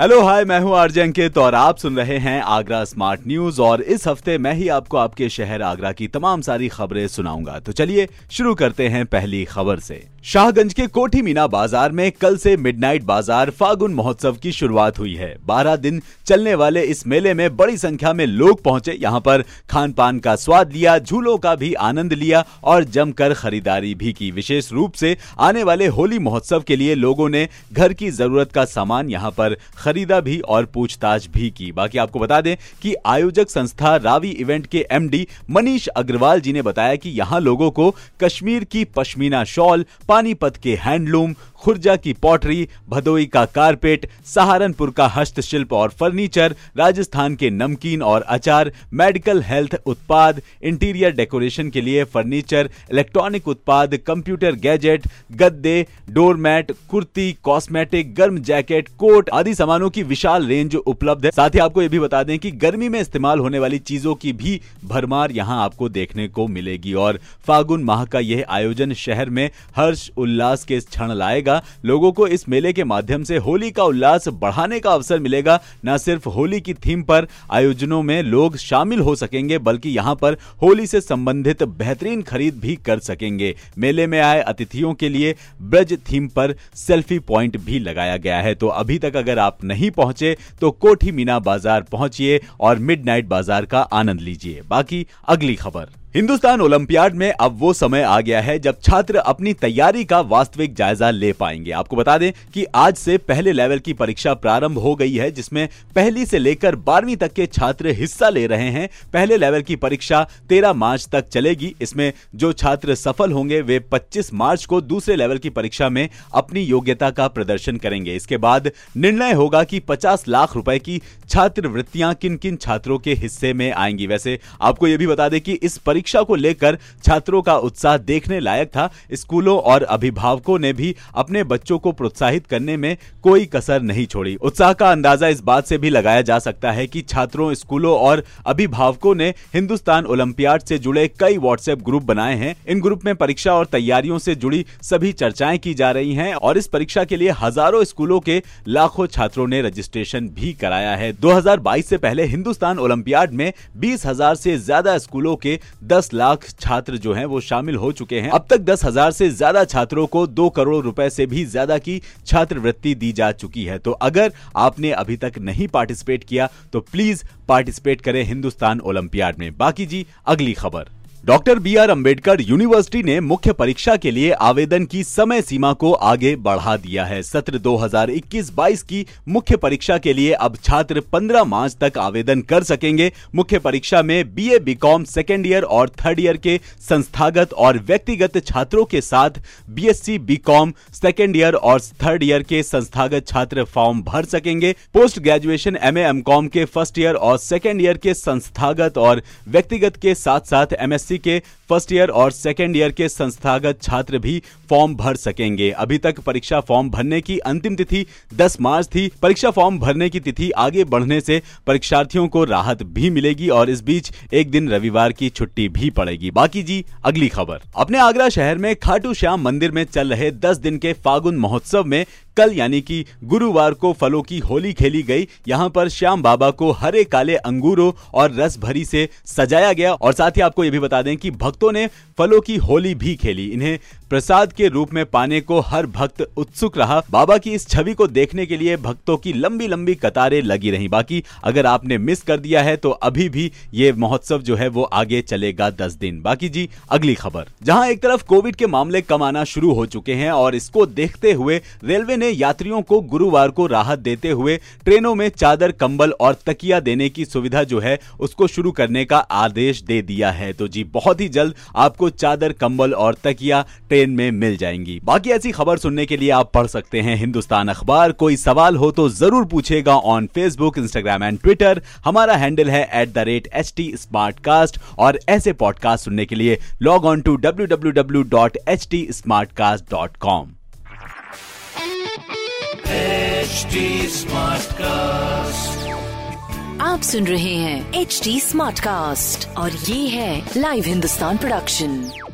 Hello hi, मैं हूँ are Jayant और आप सुन रहे हैं आगरा स्मार्ट न्यूज। और इस हफ्ते मैं ही आपको आपके शहर आगरा की तमाम सारी खबरें सुनाऊंगा। तो चलिए शुरू करते हैं पहली खबर से। शाहगंज के कोठी मीना बाजार में कल से मिडनाइट बाजार फागुन महोत्सव की शुरुआत हुई है। 12 दिन चलने वाले इस मेले में बड़ी संख्या में लोग पहुंचे। यहाँ पर खान पान का स्वाद लिया, झूलों का भी आनंद लिया और जमकर खरीदारी भी की। विशेष रूप से आने वाले होली महोत्सव के लिए लोगों ने घर की जरूरत का सामान यहाँ पर खरीदा भी और पूछताछ भी की। बाकी आपको बता दें कि आयोजक संस्था रावी इवेंट के MD मनीष अग्रवाल जी ने बताया कि यहाँ लोगों को कश्मीर की पश्मीना शॉल, पानीपत के हैंडलूम, खुर्जा की पौटरी, भदोही का कारपेट, सहारनपुर का हस्तशिल्प और फर्नीचर, राजस्थान के नमकीन और अचार, मेडिकल हेल्थ उत्पाद, इंटीरियर डेकोरेशन के लिए फर्नीचर, इलेक्ट्रॉनिक उत्पाद, कंप्यूटर गैजेट, गद्दे, डोरमैट, कुर्ती, कॉस्मेटिक, गर्म जैकेट, कोट आदि सामानों की विशाल रेंज उपलब्ध है। साथ ही आपको यह भी बता दें कि गर्मी में इस्तेमाल होने वाली चीजों की भी भरमार यहाँ आपको देखने को मिलेगी। और फागुन माह का यह आयोजन शहर में हर्ष उल्लास के क्षण लाएगा। लोगों को इस मेले के माध्यम से होली का उल्लास बढ़ाने का अवसर मिलेगा। न सिर्फ होली की थीम पर आयोजनों में लोग शामिल हो सकेंगे, बल्कि यहां पर होली से संबंधित बेहतरीन खरीद भी कर सकेंगे। मेले में आए अतिथियों के लिए ब्रज थीम पर सेल्फी पॉइंट भी लगाया गया है। तो अभी तक अगर आप नहीं पहुंचे तो कोठी मीना बाजार पहुंचिए और मिडनाइट बाजार का आनंद लीजिए। बाकी अगली खबर। हिंदुस्तान ओलंपियाड में अब वो समय आ गया है जब छात्र अपनी तैयारी का वास्तविक जायजा ले पाएंगे। आपको बता दें कि आज से पहले लेवल की परीक्षा प्रारंभ हो गई है, जिसमें पहली से लेकर 12वीं तक के छात्र हिस्सा ले रहे हैं। पहले लेवल की परीक्षा 13 मार्च तक चलेगी। इसमें जो छात्र सफल होंगे वे 25 मार्च को दूसरे लेवल की परीक्षा में अपनी योग्यता का प्रदर्शन करेंगे। इसके बाद निर्णय होगा कि 50 लाख रुपए की छात्रवृत्तियां किन किन छात्रों के हिस्से में आएंगी। वैसे आपको यह भी बता दें कि इस परीक्षा को लेकर छात्रों का उत्साह देखने लायक था। स्कूलों और अभिभावकों ने भी अपने बच्चों को प्रोत्साहित करने में कोई कसर नहीं छोड़ी। उत्साह का अंदाजा इस बात से भी लगाया जा सकता है कि छात्रों, स्कूलों और अभिभावकों ने हिंदुस्तान ओलंपियाड से जुड़े कई व्हाट्सएप ग्रुप बनाए हैं। इन ग्रुप में परीक्षा और तैयारियों से जुड़ी सभी चर्चाएं की जा रही है और इस परीक्षा के लिए हजारों स्कूलों के लाखों छात्रों ने रजिस्ट्रेशन भी कराया है। 2022 से पहले हिंदुस्तान ओलंपियाड में 20,000 से ज्यादा स्कूलों के 10 लाख छात्र जो हैं वो शामिल हो चुके हैं। अब तक 10,000 से ज्यादा छात्रों को 2 करोड़ रुपए से भी ज्यादा की छात्रवृत्ति दी जा चुकी है। तो अगर आपने अभी तक नहीं पार्टिसिपेट किया तो प्लीज पार्टिसिपेट करें हिंदुस्तान ओलंपियाड में। बाकी जी अगली खबर। डॉक्टर BR अम्बेडकर यूनिवर्सिटी ने मुख्य परीक्षा के लिए आवेदन की समय सीमा को आगे बढ़ा दिया है। सत्र 2021-22 की मुख्य परीक्षा के लिए अब छात्र 15 मार्च तक आवेदन कर सकेंगे। मुख्य परीक्षा में BA, BCom सेकेंड ईयर और थर्ड ईयर के संस्थागत और व्यक्तिगत छात्रों के साथ BSc, BCom सेकेंड ईयर और थर्ड ईयर के संस्थागत छात्र फॉर्म भर सकेंगे। पोस्ट ग्रेजुएशन MA, MCom के फर्स्ट ईयर और सेकेंड ईयर के संस्थागत और व्यक्तिगत के साथ साथ MSc के फर्स्ट ईयर और सेकेंड ईयर के संस्थागत छात्र भी फॉर्म भर सकेंगे। अभी तक परीक्षा फॉर्म भरने की अंतिम तिथि 10 मार्च थी। परीक्षा फॉर्म भरने की तिथि आगे बढ़ने से परीक्षार्थियों को राहत भी मिलेगी और इस बीच एक दिन रविवार की छुट्टी भी पड़ेगी। बाकी जी अगली खबर। अपने आगरा शहर में खाटू श्याम मंदिर में चल रहे 10 दिन के फागुन महोत्सव में कल यानी कि गुरुवार को फलों की होली खेली गई। यहाँ पर श्याम बाबा को हरे, काले अंगूरों और रस भरी से सजाया गया और साथ ही आपको यह भी बता दें कि भक्तों ने फलों की होली भी खेली। इन्हें प्रसाद के रूप में पाने को हर भक्त उत्सुक रहा। बाबा की इस छवि को देखने के लिए भक्तों की लंबी लंबी कतारें लगी रहीं। बाकी अगर आपने मिस कर दिया है तो अभी भी ये महोत्सव जो है वो आगे चलेगा 10 दिन। बाकी जी अगली खबर। जहां एक तरफ कोविड के मामले कम आना शुरू हो चुके हैं और इसको देखते हुए रेलवे ने यात्रियों को गुरुवार को राहत देते हुए ट्रेनों में चादर, कंबल और तकिया देने की सुविधा जो है उसको शुरू करने का आदेश दे दिया है। तो जी बहुत ही जल्द आपको चादर, कंबल और तकिया में मिल जाएंगी। बाकी ऐसी खबर सुनने के लिए आप पढ़ सकते हैं हिंदुस्तान अखबार। कोई सवाल हो तो जरूर पूछेगा on Facebook, Instagram and Twitter। हमारा हैंडल है @HT Smartcast और ऐसे पॉडकास्ट सुनने के लिए लॉग ऑन टू www.htsmartcast.com। आप सुन रहे हैं HT Smartcast और ये है लाइव हिंदुस्तान प्रोडक्शन।